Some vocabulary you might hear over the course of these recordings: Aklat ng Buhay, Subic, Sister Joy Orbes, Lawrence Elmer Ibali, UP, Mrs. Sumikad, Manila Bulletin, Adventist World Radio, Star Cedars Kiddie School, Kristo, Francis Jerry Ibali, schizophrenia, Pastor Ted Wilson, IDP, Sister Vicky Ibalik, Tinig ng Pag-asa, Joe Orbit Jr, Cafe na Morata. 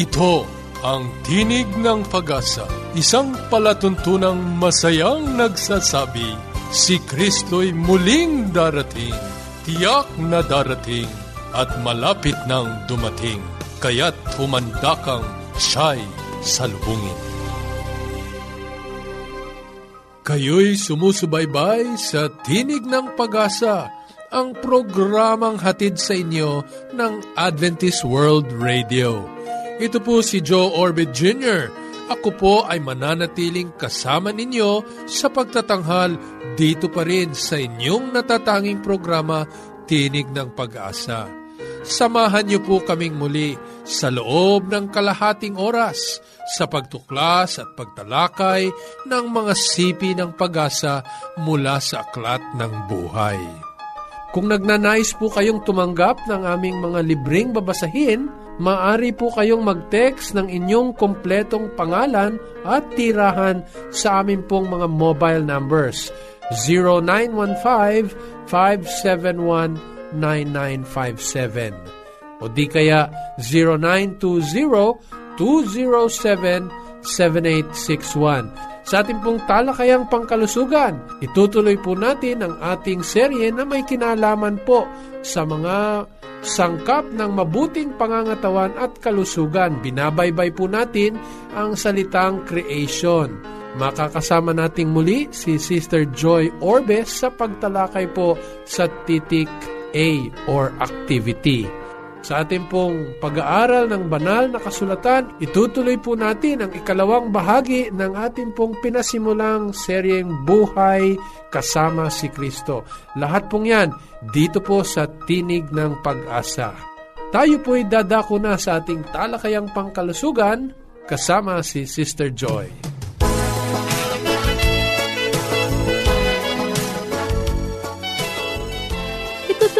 Ito ang Tinig ng Pag-asa, isang palatuntunang masayang nagsasabi, si Kristo'y muling darating, tiyak na darating, at malapit nang dumating, kaya't humanda kang siya'y salubungin. Kayo'y sumusubaybay sa Tinig ng Pag-asa, ang programang hatid sa inyo ng Adventist World Radio. Ito po si Joe Orbit Jr. Ako po ay mananatiling kasama ninyo sa pagtatanghal dito pa rin sa inyong natatanging programa, Tinig ng Pag-asa. Samahan niyo po kaming muli sa loob ng kalahating oras sa pagtuklas at pagtalakay ng mga sipi ng pag-asa mula sa Aklat ng Buhay. Kung nagnanais po kayong tumanggap ng aming mga libreng babasahin, maaari po kayong mag-text ng inyong kompletong pangalan at tirahan sa amin pong mga mobile numbers 0915-571-9957 o di kaya 0920-207-7861. Sa ating pong talakayang pangkalusugan, itutuloy po natin ang ating serye na may kinalaman po sa mga sangkap ng mabuting pangangatawan at kalusugan. Binabaybay po natin ang salitang creation. Makakasama nating muli si Sister Joy Orbes sa pagtalakay po sa titik A or activity. Sa ating pong pag-aaral ng banal na kasulatan, itutuloy po natin ang ikalawang bahagi ng ating pong pinasimulang seryeng Buhay Kasama si Kristo. Lahat pong yan dito po sa Tinig ng Pag-asa. Tayo po'y dadako na sa ating talakayang pangkalusugan kasama si Sister Joy.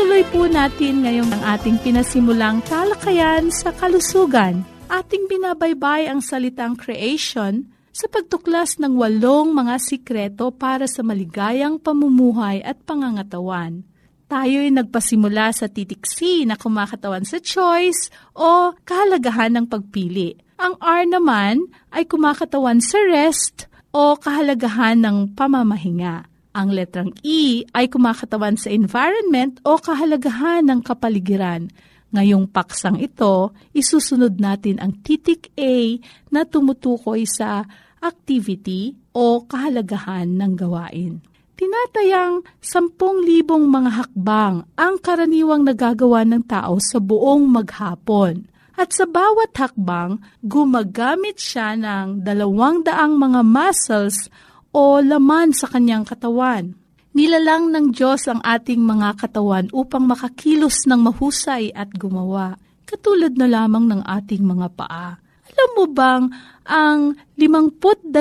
Tuloy po natin ngayon ang ating pinasimulang talakayan sa kalusugan. Ating binabaybay ang salitang creation sa pagtuklas ng 8 mga sikreto para sa maligayang pamumuhay at pangangatawan. Tayo'y nagpasimula sa titik C na kumakatawan sa choice o kahalagahan ng pagpili. Ang R naman ay kumakatawan sa rest o kahalagahan ng pamamahinga. Ang letrang E ay kumakatawan sa environment o kahalagahan ng kapaligiran. Ngayong paksang ito, isusunod natin ang titik A na tumutukoy sa activity o kahalagahan ng gawain. Tinatayang 10,000 mga hakbang ang karaniwang nagagawa ng tao sa buong maghapon. At sa bawat hakbang, gumagamit siya ng 200 mga muscles o laman sa kanyang katawan. Nilalang ng Diyos ang ating mga katawan upang makakilos ng mahusay at gumawa, katulad na lamang ng ating mga paa. Alam mo bang ang 52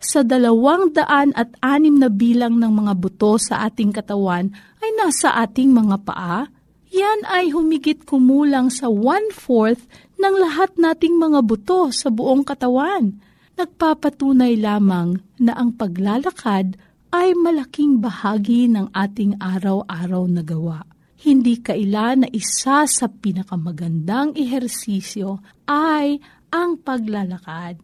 sa 206 na bilang ng mga buto sa ating katawan ay nasa ating mga paa? Yan ay humigit kumulang sa 1/4 ng lahat nating mga buto sa buong katawan. Nagpapatunay lamang na ang paglalakad ay malaking bahagi ng ating araw-araw na gawa. Hindi kailan na isa sa pinakamagandang ehersisyo ay ang paglalakad.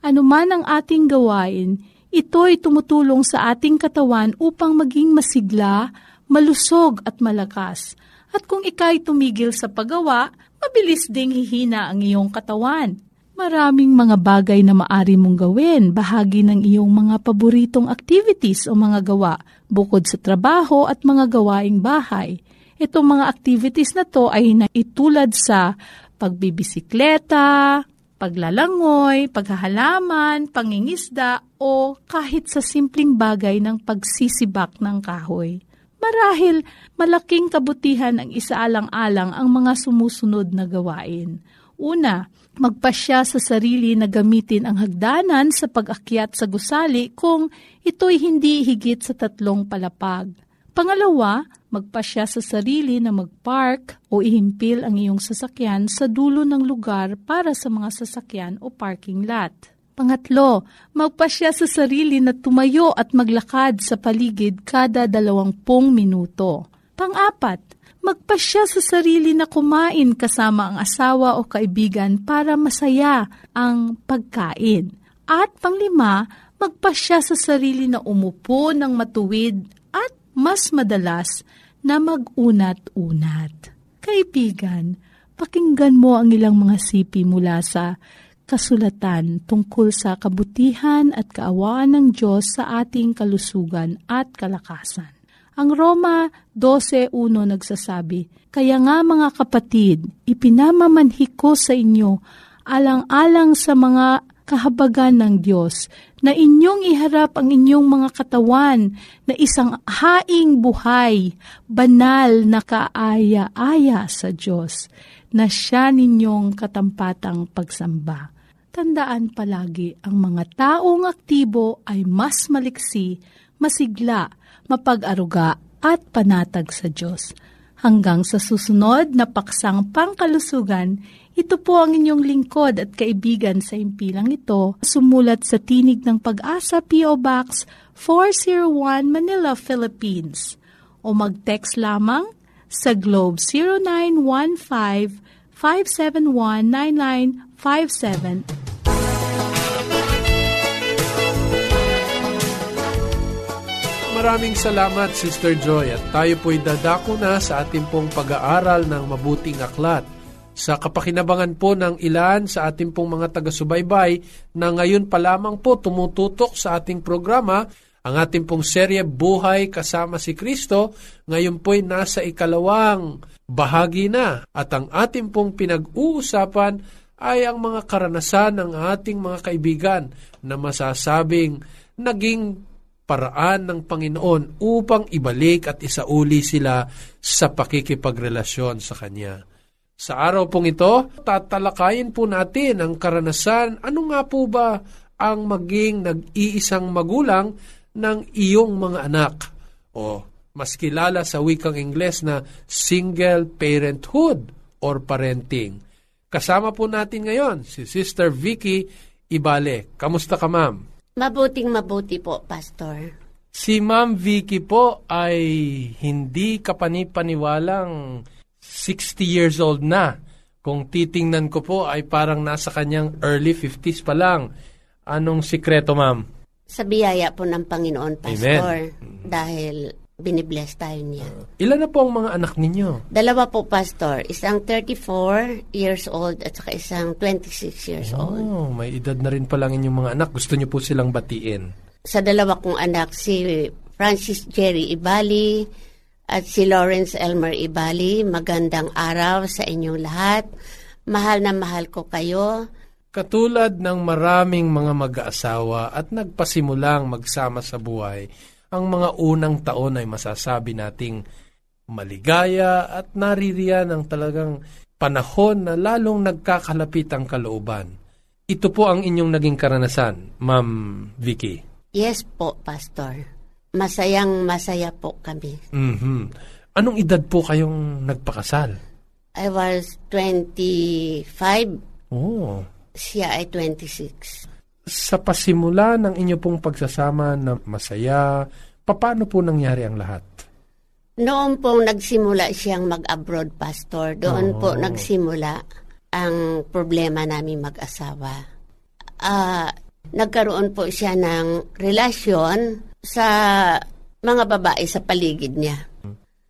Ano man ang ating gawain, ito'y tumutulong sa ating katawan upang maging masigla, malusog at malakas. At kung ika'y tumigil sa paggawa, mabilis ding hihina ang iyong katawan. Maraming mga bagay na maaari mong gawin, bahagi ng iyong mga paboritong activities o mga gawa, bukod sa trabaho at mga gawaing bahay. Itong mga activities na to ay naitulad sa pagbibisikleta, paglalangoy, paghahalaman, pangingisda, o kahit sa simpleng bagay ng pagsisibak ng kahoy. Marahil malaking kabutihan ang isaalang-alang ang mga sumusunod na gawain. Una, magpasya sa sarili na gamitin ang hagdanan sa pag-akyat sa gusali kung ito'y hindi higit sa 3 palapag. Pangalawa, magpasya sa sarili na mag-park o ihimpil ang iyong sasakyan sa dulo ng lugar para sa mga sasakyan o parking lot. Pangatlo, magpasya sa sarili na tumayo at maglakad sa paligid kada 20 minuto. Pang-apat, Magpasya sa sarili na kumain kasama ang asawa o kaibigan para masaya ang pagkain. At panglima, magpasya sa sarili na umupo ng matuwid at mas madalas na mag-unat-unat. Kaibigan, pakinggan mo ang ilang mga sipi mula sa kasulatan tungkol sa kabutihan at kaawaan ng Diyos sa ating kalusugan at kalakasan. Ang Roma 12:1 nagsasabi, "Kaya nga mga kapatid, ipinamamanhi ko sa inyo alang-alang sa mga kahabagan ng Diyos na inyong iharap ang inyong mga katawan na isang haing buhay, banal na kaaya-aya sa Diyos, na siya ninyong katampatang pagsamba." Tandaan palagi, ang mga taong aktibo ay mas maliksi, masigla, mapag-aruga at panatag sa Diyos. Hanggang sa susunod na paksang pangkalusugan, ito po ang inyong lingkod at kaibigan sa impilang ito, sumulat sa Tinig ng Pag-asa, P.O. Box 401, Manila, Philippines. O mag-text lamang sa Globe 0915-571-9957. Maraming salamat, Sister Joy, at tayo po'y dadako na sa ating pong pag-aaral ng mabuting aklat. Sa kapakinabangan po ng ilan sa ating pong mga taga-subaybay na ngayon pa lamang po tumututok sa ating programa, ang ating pong serye Buhay Kasama si Kristo, ngayon po'y nasa ikalawang bahagi na, at ang ating pong pinag-uusapan ay ang mga karanasan ng ating mga kaibigan na masasabing naging paraan ng Panginoon upang ibalik at isauli sila sa pakikipagrelasyon sa Kanya. Sa araw pong ito, tatalakayin po natin ang karanasan, ano nga po ba ang maging nag-iisang magulang ng iyong mga anak, o mas kilala sa wikang Ingles na single parenthood or parenting. Kasama po natin ngayon si Sister Vicky Ibalik. Kamusta ka, ma'am? Mabuting-mabuti po, Pastor. Si Ma'am Vicky po ay hindi kapanipaniwalang 60 years old na. Kung titingnan ko po ay parang nasa kanyang early 50s pa lang. Anong sikreto, Ma'am? Sa biyaya po ng Panginoon, Pastor. Amen. Dahil binibless tayo niya. Ilan na po ang mga anak ninyo? Dalawa po, Pastor. Isang 34 years old at saka isang 26 years old. May edad na rin palang inyong mga anak. Gusto niyo po silang batiin? Sa dalawa kong anak, si Francis Jerry Ibali at si Lawrence Elmer Ibali, magandang araw sa inyong lahat. Mahal na mahal ko kayo. Katulad ng maraming mga mag-aasawa at nagpasimulang magsama sa buhay, ang mga unang taon ay masasabi nating maligaya at naririyan ang talagang panahon na lalong nagkakalapit ang kalooban. Ito po ang inyong naging karanasan, Ma'am Vicky. Yes po, Pastor. Masayang-masaya po kami. Anong edad po kayong nagpakasal? I was 25. Siya ay 26. Sa pasimula ng inyo pong pagsasama na masaya, paano po nangyari ang lahat? Noon pong nagsimula siyang mag-abroad, Pastor. Doon po nagsimula ang problema namin mag-asawa. Nagkaroon po siya ng relasyon sa mga babae sa paligid niya.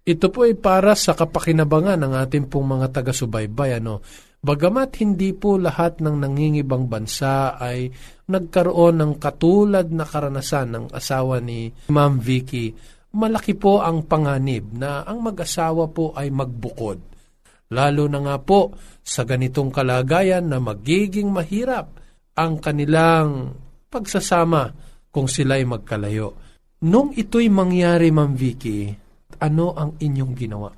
Ito po ay para sa kapakinabangan ng ating pong mga taga-subaybay, ano? Bagamat hindi po lahat ng nangingibang bansa ay nagkaroon ng katulad na karanasan ng asawa ni Ma'am Vicky, malaki po ang panganib na ang mag-asawa po ay magbukod. Lalo na nga po sa ganitong kalagayan na magiging mahirap ang kanilang pagsasama kung sila'y magkalayo. Nung ito'y mangyari, Ma'am Vicky, ano ang inyong ginawa?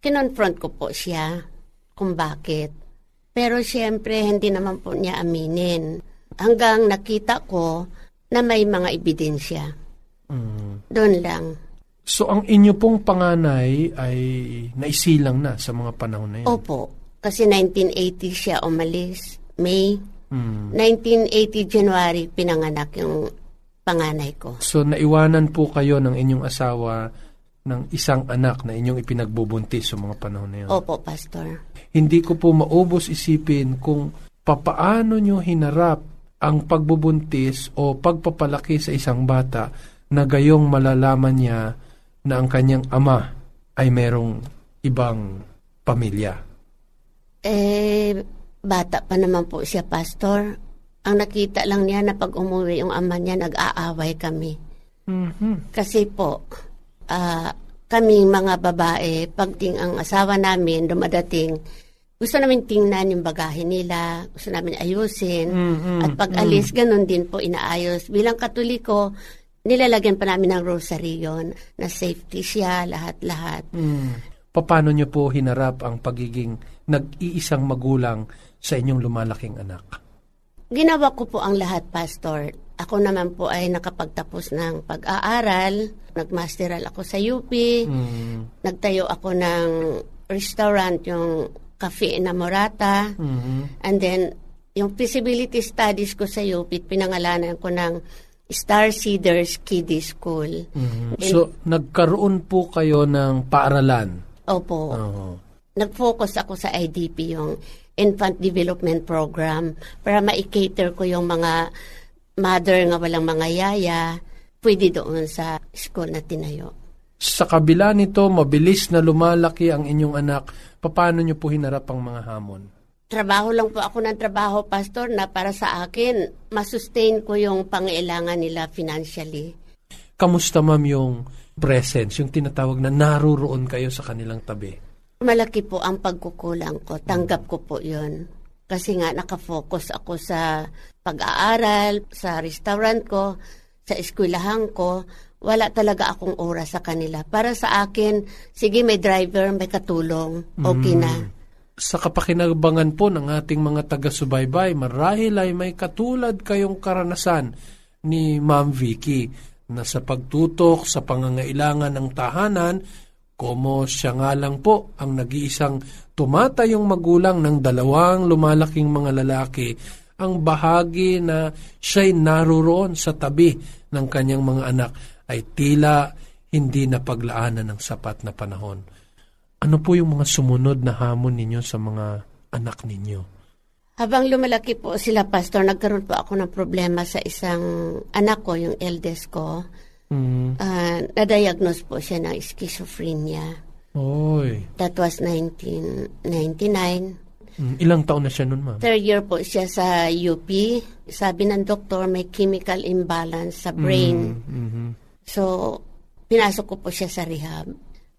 Kinonfront ko po siya kung bakit. Pero siyempre, hindi naman po niya aminin. Hanggang nakita ko na may mga ebidensya. Doon lang. So, ang inyo pong panganay ay naisilang na sa mga panahon na yun? Opo. Kasi 1980 siya umalis. May. 1980 January, pinanganak yung panganay ko. So, naiwanan po kayo ng inyong asawa ng isang anak na inyong ipinagbubuntis sa mga panahon na yun. Opo, Pastor. Hindi ko po maubos isipin kung papaano nyo hinarap ang pagbubuntis o pagpapalaki sa isang bata na gayong malalaman niya na ang kanyang ama ay merong ibang pamilya. Bata pa naman po siya, Pastor. Ang nakita lang niya na pag umuwi yung ama niya, nag-aaway kami. Mm-hmm. Kasi po, kaming mga babae, pagting ang asawa namin dumadating, gusto namin tingnan yung bagahe nila, gusto namin ayusin, at pag-alis, ganun din po inaayos. Bilang Katoliko, nilalagyan pa namin ng rosary yon, na safety siya, lahat-lahat. Paano nyo po hinarap ang pagiging nag-iisang magulang sa inyong lumalaking anak? Ginawa ko po ang lahat, Pastor. Ako naman po ay nakapagtapos ng pag-aaral. Nag-masteral ako sa UP. Nagtayo ako ng restaurant, yung Cafe na Morata. And then, yung feasibility studies ko sa UP, pinangalanan ko ng Star Cedars Kiddie School. So, nagkaroon po kayo ng paaralan? Opo. Nag-focus ako sa IDP, yung Infant Development Program, para ma-cater ko yung mga mother nga walang mga yaya, pwede doon sa school na tinayo. Sa kabila nito, mabilis na lumalaki ang inyong anak. Paano nyo po hinarap ang mga hamon? Trabaho lang po ako ng trabaho, Pastor, na para sa akin, masustain ko yung pangailangan nila financially. Kamusta, ma'am, yung presence, yung tinatawag na naruroon kayo sa kanilang tabi? Malaki po ang pagkukulang ko. Tanggap ko po yun. Kasi nga, nakafocus ako sa pag-aaral, sa restaurant ko, sa eskwelahan ko. Wala talaga akong oras sa kanila. Para sa akin, sige, may driver, may katulong, okay na. Sa kapakinabangan po ng ating mga taga-subaybay, marahil ay may katulad kayong karanasan ni Ma'am Vicky na sa pagtutok sa pangangailangan ng tahanan, como siya nga lang po ang nag-iisang tumatayong magulang ng dalawang lumalaking mga lalaki, ang bahagi na siya'y naroon sa tabi ng kanyang mga anak ay tila hindi napaglaanan ng sapat na panahon. Ano po yung mga sumunod na hamon ninyo sa mga anak ninyo? Habang lumalaki po sila, Pastor, nagkaroon po ako ng problema sa isang anak ko, yung eldest ko. Na-diagnose po siya ng schizophrenia. Oy. That was 1999. Ilang taon na siya nun, ma'am? Third year po siya sa UP. Sabi ng doktor, may chemical imbalance sa brain. So, pinasok ko po siya sa rehab.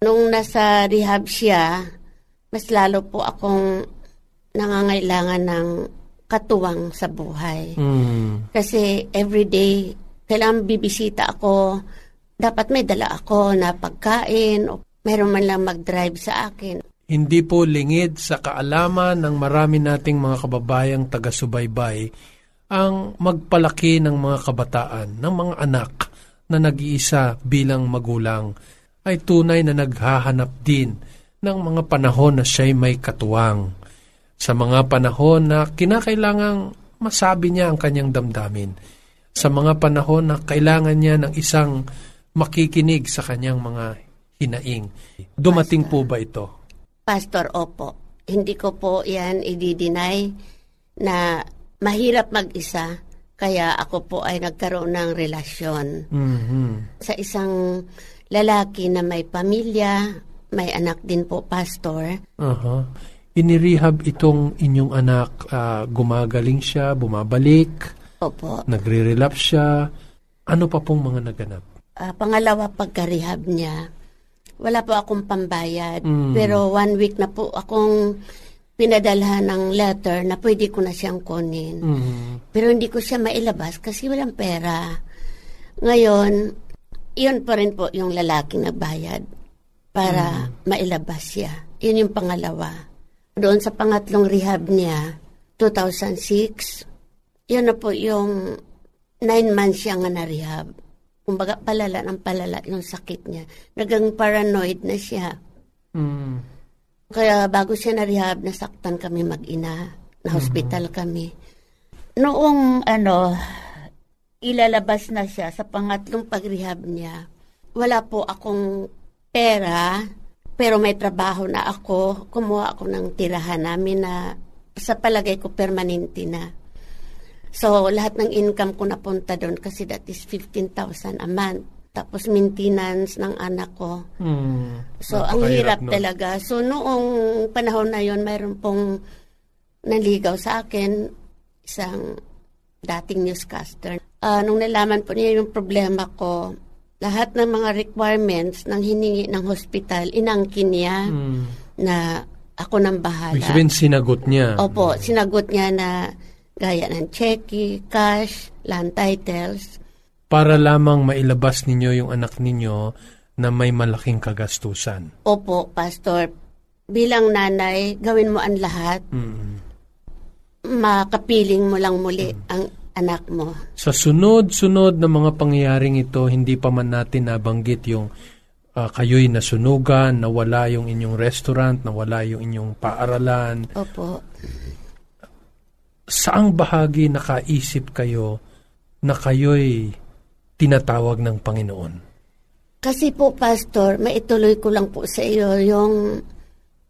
Nung nasa rehab siya, mas lalo po akong nangangailangan ng katuwang sa buhay. Kasi everyday, kailangan bibisita ako, dapat may dala ako na pagkain o meron man lang mag-drive sa akin. Hindi po lingid sa kaalaman ng marami nating mga kababayang taga-subaybay ang magpalaki ng mga kabataan, ng mga anak na nag-iisa bilang magulang ay tunay na naghahanap din ng mga panahon na siya'y may katuwang. Sa mga panahon na kinakailangang masabi niya ang kanyang damdamin. Sa mga panahon na kailangan niya ng isang makikinig sa kanyang mga hinaing. Dumating, Pastor, po ba ito? Pastor, opo. Hindi ko po yan i-deny na mahirap mag-isa, kaya ako po ay nagkaroon ng relasyon. Sa isang lalaki na may pamilya, may anak din po, Pastor. Inirehab itong inyong anak, gumagaling siya, bumabalik. Opo. Nagre-relapse siya. Ano pa pong mga naganap? Pangalawa pagka-rehab niya, wala po akong pambayad. Pero 1 week na po akong pinadalhan ng letter na pwede ko na siyang kunin. Pero hindi ko siya mailabas kasi walang pera. Ngayon, iyon pa rin po yung lalaking nagbayad para mailabas siya. Yun yung pangalawa. Doon sa pangatlong rehab niya, 2006, yun na po yung 9 months siya nga na-rehab. Kumbaga, palala ng palala yung sakit niya. Nagang paranoid na siya. Kaya bago siya na-rehab, nasaktan kami mag-ina. Na-hospital kami. Noong ilalabas na siya sa pangatlong pag-rehab niya, wala po akong pera, pero may trabaho na ako, kumuha ako ng tirahan namin na sa palagay ko permanente na. So, lahat ng income ko napunta doon kasi that is 15,000 a month. Tapos maintenance ng anak ko. So, ang hirap talaga. So, noong panahon na yon, mayroon pong naligaw sa akin, isang dating newscaster. Nung nalaman po niya yung problema ko, lahat ng mga requirements ng hiningi ng hospital, inangkin niya na ako nang bahala. Ibig sabihin, sinagot niya. Opo, sinagot niya na gaya ng cheque, cash, land titles. Para lamang mailabas ninyo yung anak ninyo na may malaking kagastusan. Opo, Pastor. Bilang nanay, gawin mo ang lahat. Makapiling mo lang muli ang anak mo. Sa sunod-sunod na mga pangyayaring ito, hindi pa man natin nabanggit yung kayo'y nasunugan, nawala yung inyong restaurant, nawala yung inyong paaralan. Opo. Saang bahagi nakaisip kayo na kayo'y tinatawag ng Panginoon? Kasi po, Pastor, maituloy ko lang po sa iyo yung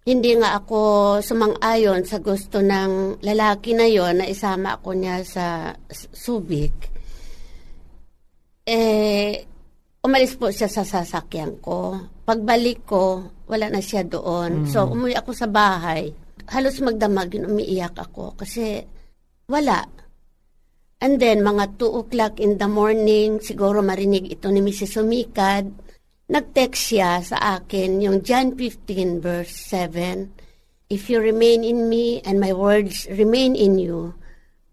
hindi nga ako sumang-ayon sa gusto ng lalaki na yon na isama ako niya sa Subic. Umalis po siya sa sasakyan ko. Pagbalik ko, wala na siya doon. So, umuwi ako sa bahay. Halos magdamag yun, umiiyak ako kasi wala. And then, mga 2 o'clock in the morning, siguro marinig ito ni Mrs. Sumikad, nag-text siya sa akin yung John 15 verse 7, "If you remain in me and my words remain in you,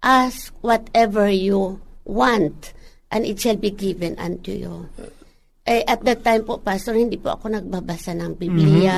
ask whatever you want and it shall be given unto you." At that time po, Pastor, hindi po ako nagbabasa ng Biblia.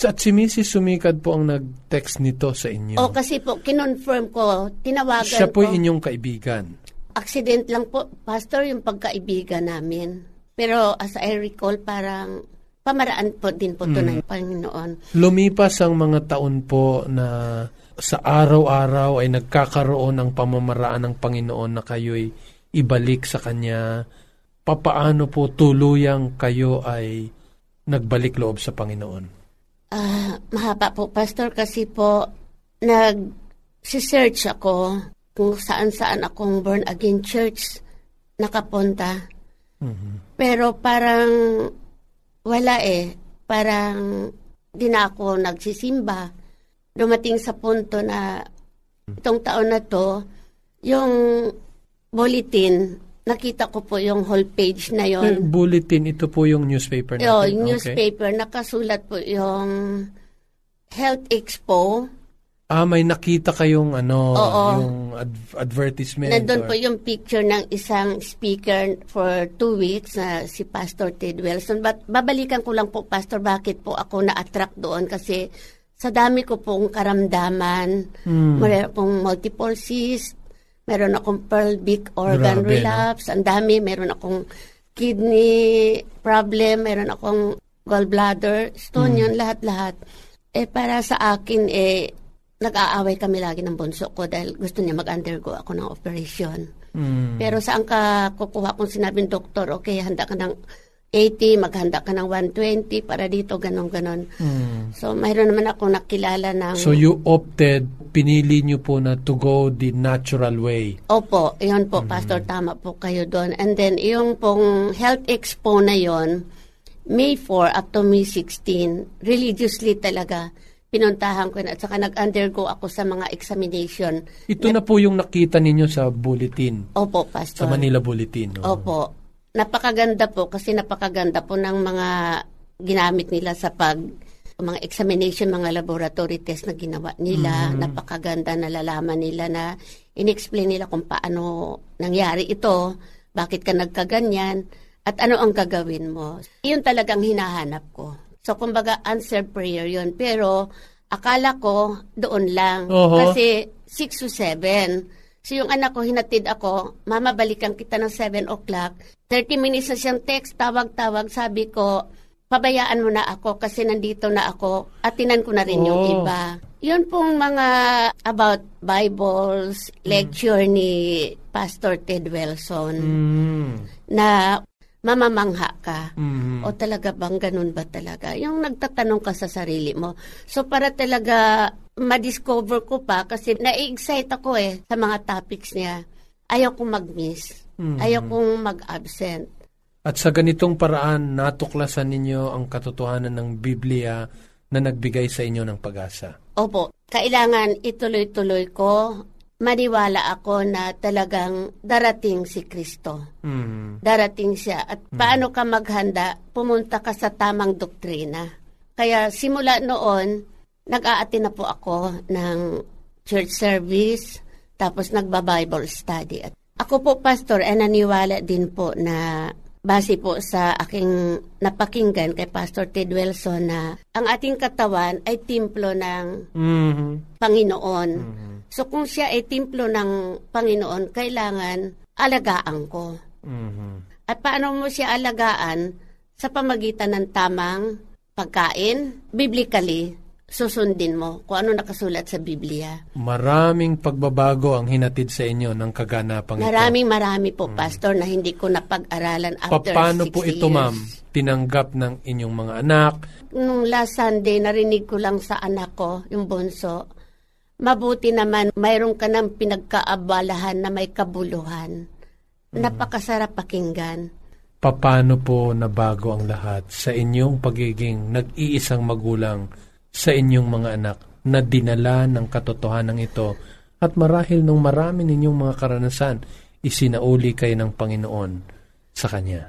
At si Mrs. Sumikad po ang nag-text nito sa inyo. O, kasi po, kinonfirm ko, tinawagan ko. Siya po inyong kaibigan. Accident lang po, Pastor, yung pagkaibigan namin. Pero as I recall, parang pamaraan po din po ito ng Panginoon. Lumipas ang mga taon po na sa araw-araw ay nagkakaroon ng pamamaraan ng Panginoon na kayo'y ibalik sa Kanya. Papaano po tuluyang kayo ay nagbalik loob sa Panginoon? Mahaba po, Pastor, kasi po nag-search ako kung saan-saan akong born-again church nakapunta. Pero parang wala eh. Parang di na ako nagsisimba. Dumating sa punto na itong taon na to, yung bulletin, nakita ko po yung whole page na yon. Bulletin, ito po yung newspaper natin. Yung newspaper, nakasulat po yung Health Expo. May nakita kayong yung advertisement. Nandun po yung picture ng isang speaker for 2 weeks na si Pastor Ted Wilson. But babalikan ko lang po, Pastor, bakit po ako na-attract doon kasi sa dami ko pong karamdaman, mayroon pong multiple cysts, meron akong pelvic organ relapse. Ang dami. Meron akong kidney problem. Meron akong gallbladder stone. Yun, lahat-lahat. Para sa akin, nag-aaway kami lagi ng bunso ko dahil gusto niya mag-undergo ako ng operation. Pero saan ka kukuha kung sinabing doktor, okay, handa ka ng 80, maghanda ka ng 120 para dito, ganon-ganon. So, mayroon naman ako nakilala ng... So, you opted, pinili nyo po na to go the natural way. Opo, yun po, Pastor, tama po kayo doon. And then, yung pong Health Expo na yon, May 4 up to May 16, religiously talaga, pinuntahan ko yun. At saka nag-undergo ako sa mga examination. Ito na po yung nakita ninyo sa bulletin. Opo, Pastor. Sa Manila Bulletin. Opo. Napakaganda po, kasi napakaganda po ng mga ginamit nila sa mga examination, mga laboratory test na ginawa nila. Napakaganda, nalalaman nila na inexplain nila kung paano nangyari ito, bakit ka nagkaganyan, at ano ang gagawin mo. Iyon talagang hinahanap ko. So, kumbaga, answered prayer yun. Pero, akala ko, doon lang. Kasi, 6 to 7. So, yung anak ko, hinatid ako, mama, balikan kita ng 7 o'clock. 30 minutes na siyang text, tawag-tawag, sabi ko, pabayaan mo na ako kasi nandito na ako at tinan ko na rin yung iba. Yun pong mga about Bibles, lecture ni Pastor Ted Wilson na mamamangha ka. O talaga bang ganun ba talaga? Yung nagtatanong ka sa sarili mo. So para talaga ma-discover ko pa kasi na-excite ako sa mga topics niya. Ayaw kong mag-miss. Ayaw kong mag-absent. At sa ganitong paraan, natuklasan ninyo ang katotohanan ng Biblia na nagbigay sa inyo ng pag-asa. Opo. Kailangan ituloy-tuloy ko. Maniwala ako na talagang darating si Kristo. Darating siya. At paano ka maghanda? Pumunta ka sa tamang doktrina. Kaya simula noon, nag-aati na po ako ng church service, tapos nagba-Bible study. At ako po, Pastor, ay naniwala din po na base po sa aking napakinggan kay Pastor Ted Wilson na ang ating katawan ay templo ng Panginoon. So kung siya ay templo ng Panginoon, kailangan alagaan ko. At paano mo siya alagaan? Sa pamagitan ng tamang pagkain, biblically, susundin mo kung ano nakasulat sa Biblia. Maraming pagbabago ang hinatid sa inyo ng kaganapang ito. Marami po, Pastor, na hindi ko napag-aralan after 6 years. Paano po ito, ma'am, tinanggap ng inyong mga anak? Nung last Sunday, narinig ko lang sa anak ko, yung bunso, mabuti naman, mayroon ka ng pinagkaabalahan na may kabuluhan. Napakasarap pakinggan. Paano po nabago ang lahat sa inyong pagiging nag-iisang magulang sa inyong mga anak na dinala ng katotohanan ito? At marahil nung marami ninyong mga karanasan, isinauli kayo ng Panginoon sa Kanya.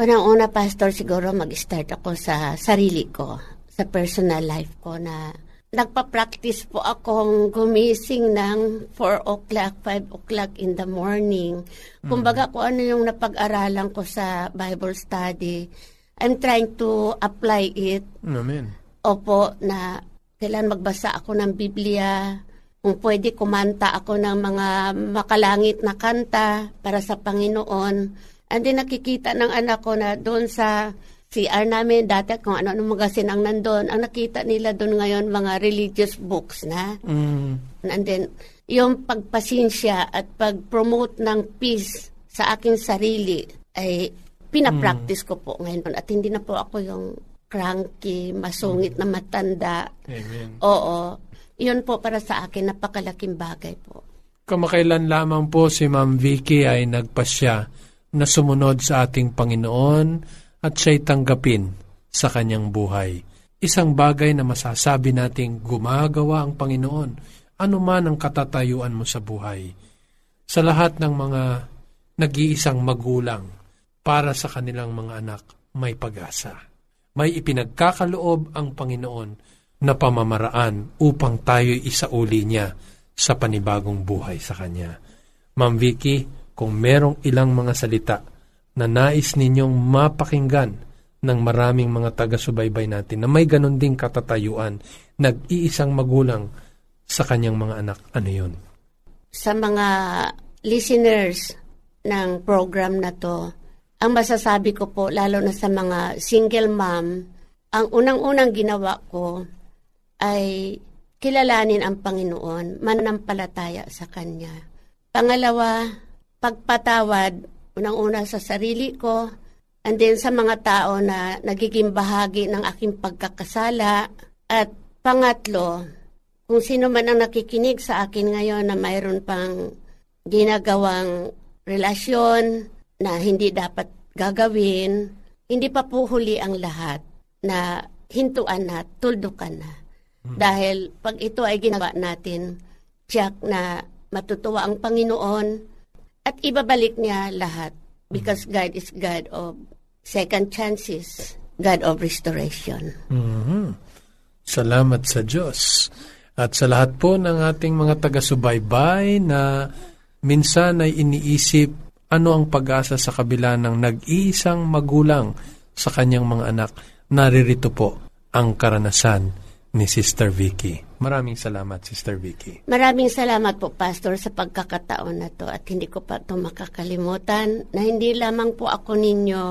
Unang-una, Pastor, siguro mag-start ako sa sarili ko, sa personal life ko na nagpa-practice po akong gumising ng 4 o'clock, 5 o'clock in the morning. Kumbaga kung ano yung napag-aralan ko sa Bible study, I'm trying to apply it. Amen. Opo, na kailan magbasa ako ng Biblia, kung pwede kumanta ako ng mga makalangit na kanta para sa Panginoon. And then nakikita ng anak ko na doon sa CR namin dati, kung ano-ano magasin ang nandun, ang nakita nila doon ngayon, mga religious books na. And then, yung pagpasinsya at pag-promote ng peace sa aking sarili, ay pinapractice ko po ngayon. At hindi na po ako yung cranky, masungit na matanda. Amen. Oo. Yun po para sa akin, napakalaking bagay po. Kamakailan lamang po si Ma'am Vicky ay nagpasya na sumunod sa ating Panginoon at siya'y tanggapin sa kanyang buhay. Isang bagay na masasabi nating gumagawa ang Panginoon, anuman ang katatayuan mo sa buhay. Sa lahat ng mga nag-iisang magulang, para sa kanilang mga anak, may pag-asa. May ipinagkakaloob ang Panginoon na pamamaraan upang tayo'y isauli niya sa panibagong buhay sa kanya. Ma'am Vicky, kung merong ilang mga salita na nais ninyong mapakinggan ng maraming mga taga-subaybay natin na may ganun ding katatayuan, nag-iisang magulang sa kanyang mga anak, ano yun? Sa mga listeners ng program na to, ang masasabi ko po, lalo na sa mga single mom, ang unang-unang ginawa ko ay kilalanin ang Panginoon, manampalataya sa Kanya. Pangalawa, pagpatawad, unang-una sa sarili ko, and then sa mga tao na nagiging bahagi ng aking pagkakasala. At pangatlo, kung sino man ang nakikinig sa akin ngayon na mayroon pang ginagawang relasyon na hindi dapat gagawin, hindi pa po huli ang lahat na hintuan na, tuldukan na. Dahil pag ito ay ginawa natin, tiyak na matutuwa ang Panginoon, at ibabalik niya lahat, because God is God of second chances, God of restoration. Salamat sa Diyos. At sa lahat po ng ating mga taga-subaybay na minsan ay iniisip ano ang pag-asa sa kabila ng nag-iisang magulang sa kanyang mga anak, naririto po ang karanasan ni Sister Vicky. Maraming salamat, Sister Vicky. Maraming salamat po, Pastor, sa pagkakataon na to. At hindi ko pa ito makakalimutan na hindi lamang po ako ninyo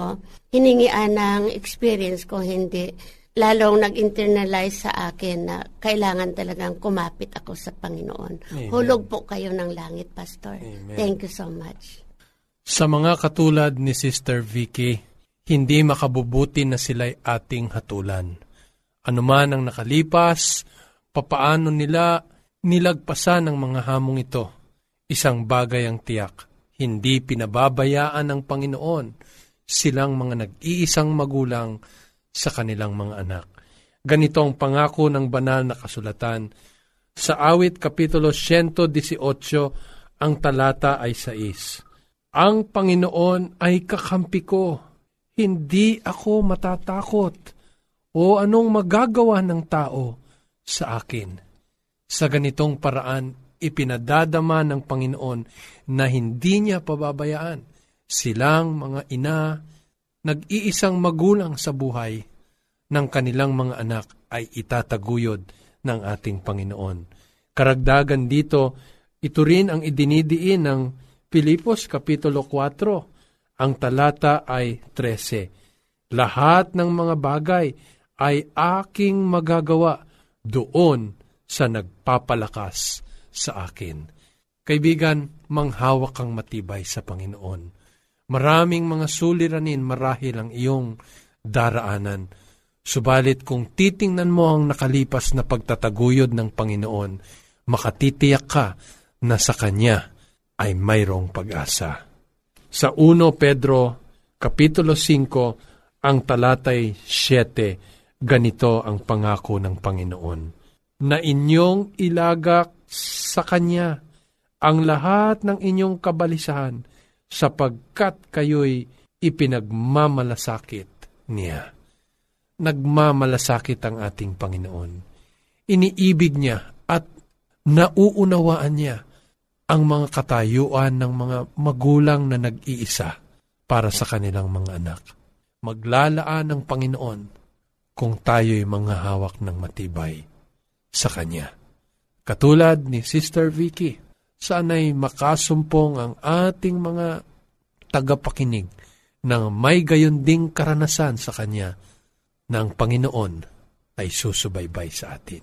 hiningian ng experience ko, hindi. Lalong nag-internalize sa akin na kailangan talagang kumapit ako sa Panginoon. Amen. Hulog po kayo ng langit, Pastor. Amen. Thank you so much. Sa mga katulad ni Sister Vicky, hindi makabubuti na sila'y ating hatulan. Anuman ang nakalipas, papaano nila nilagpasan ang mga hamong ito. Isang bagay ang tiyak, hindi pinababayaan ng Panginoon silang mga nag-iisang magulang sa kanilang mga anak. Ganito ang pangako ng banal na kasulatan. Sa Awit Kapitulo 118, ang talata ay 6. Ang Panginoon ay kakampi ko, hindi ako matatakot, o anong magagawa ng tao sa akin. Sa ganitong paraan, ipinadadama ng Panginoon na hindi niya pababayaan silang mga ina, nag-iisang magulang sa buhay ng kanilang mga anak ay itataguyod ng ating Panginoon. Karagdagan dito, ito rin ang idinidiin ng Pilipos Kapitulo 4, ang talata ay 13. Lahat ng mga bagay ay aking magagawa doon sa nagpapalakas sa akin. Kaibigan, manghawak kang matibay sa Panginoon. Maraming mga suliranin marahil ang iyong daraanan. Subalit kung titingnan mo ang nakalipas na pagtataguyod ng Panginoon, makatitiyak ka na sa Kanya ay mayroong pag-asa. Sa 1 Pedro, Kapitulo 5, ang talatay 7, ganito ang pangako ng Panginoon. Na inyong ilagak sa Kanya ang lahat ng inyong kabalisahan, sapagkat kayo'y ipinagmamalasakit Niya. Nagmamalasakit ang ating Panginoon. Iniibig Niya at nauunawaan Niya ang mga katayuan ng mga magulang na nag-iisa para sa kanilang mga anak. Maglalaan ang Panginoon kung tayo'y manghahawak ng matibay sa Kanya. Katulad ni Sister Vicky, sana'y makasumpong ang ating mga tagapakinig ng may gayon ding karanasan sa Kanya na ang Panginoon ay susubaybay sa atin.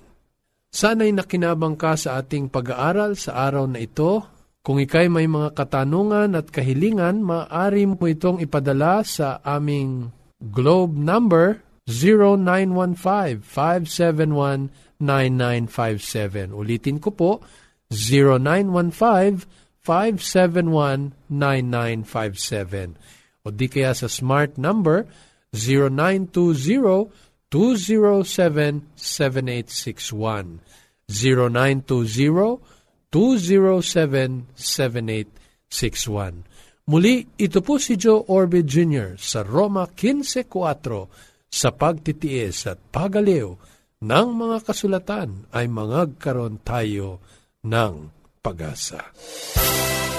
Sana'y nakinabang ka sa ating pag-aaral sa araw na ito. Kung ika'y may mga katanungan at kahilingan, maaari mo itong ipadala sa aming globe number 0915-571-9957. Ulitin ko po, 0915-571-9957. O di kaya sa smart number 0920-207-7861 0920-207-7861. Muli, ito po si Joe Orbit Jr. sa Roma 15:4 sa pagtitiis at pagaliw ng mga kasulatan ay mangagkaroon tayo ng pag-asa.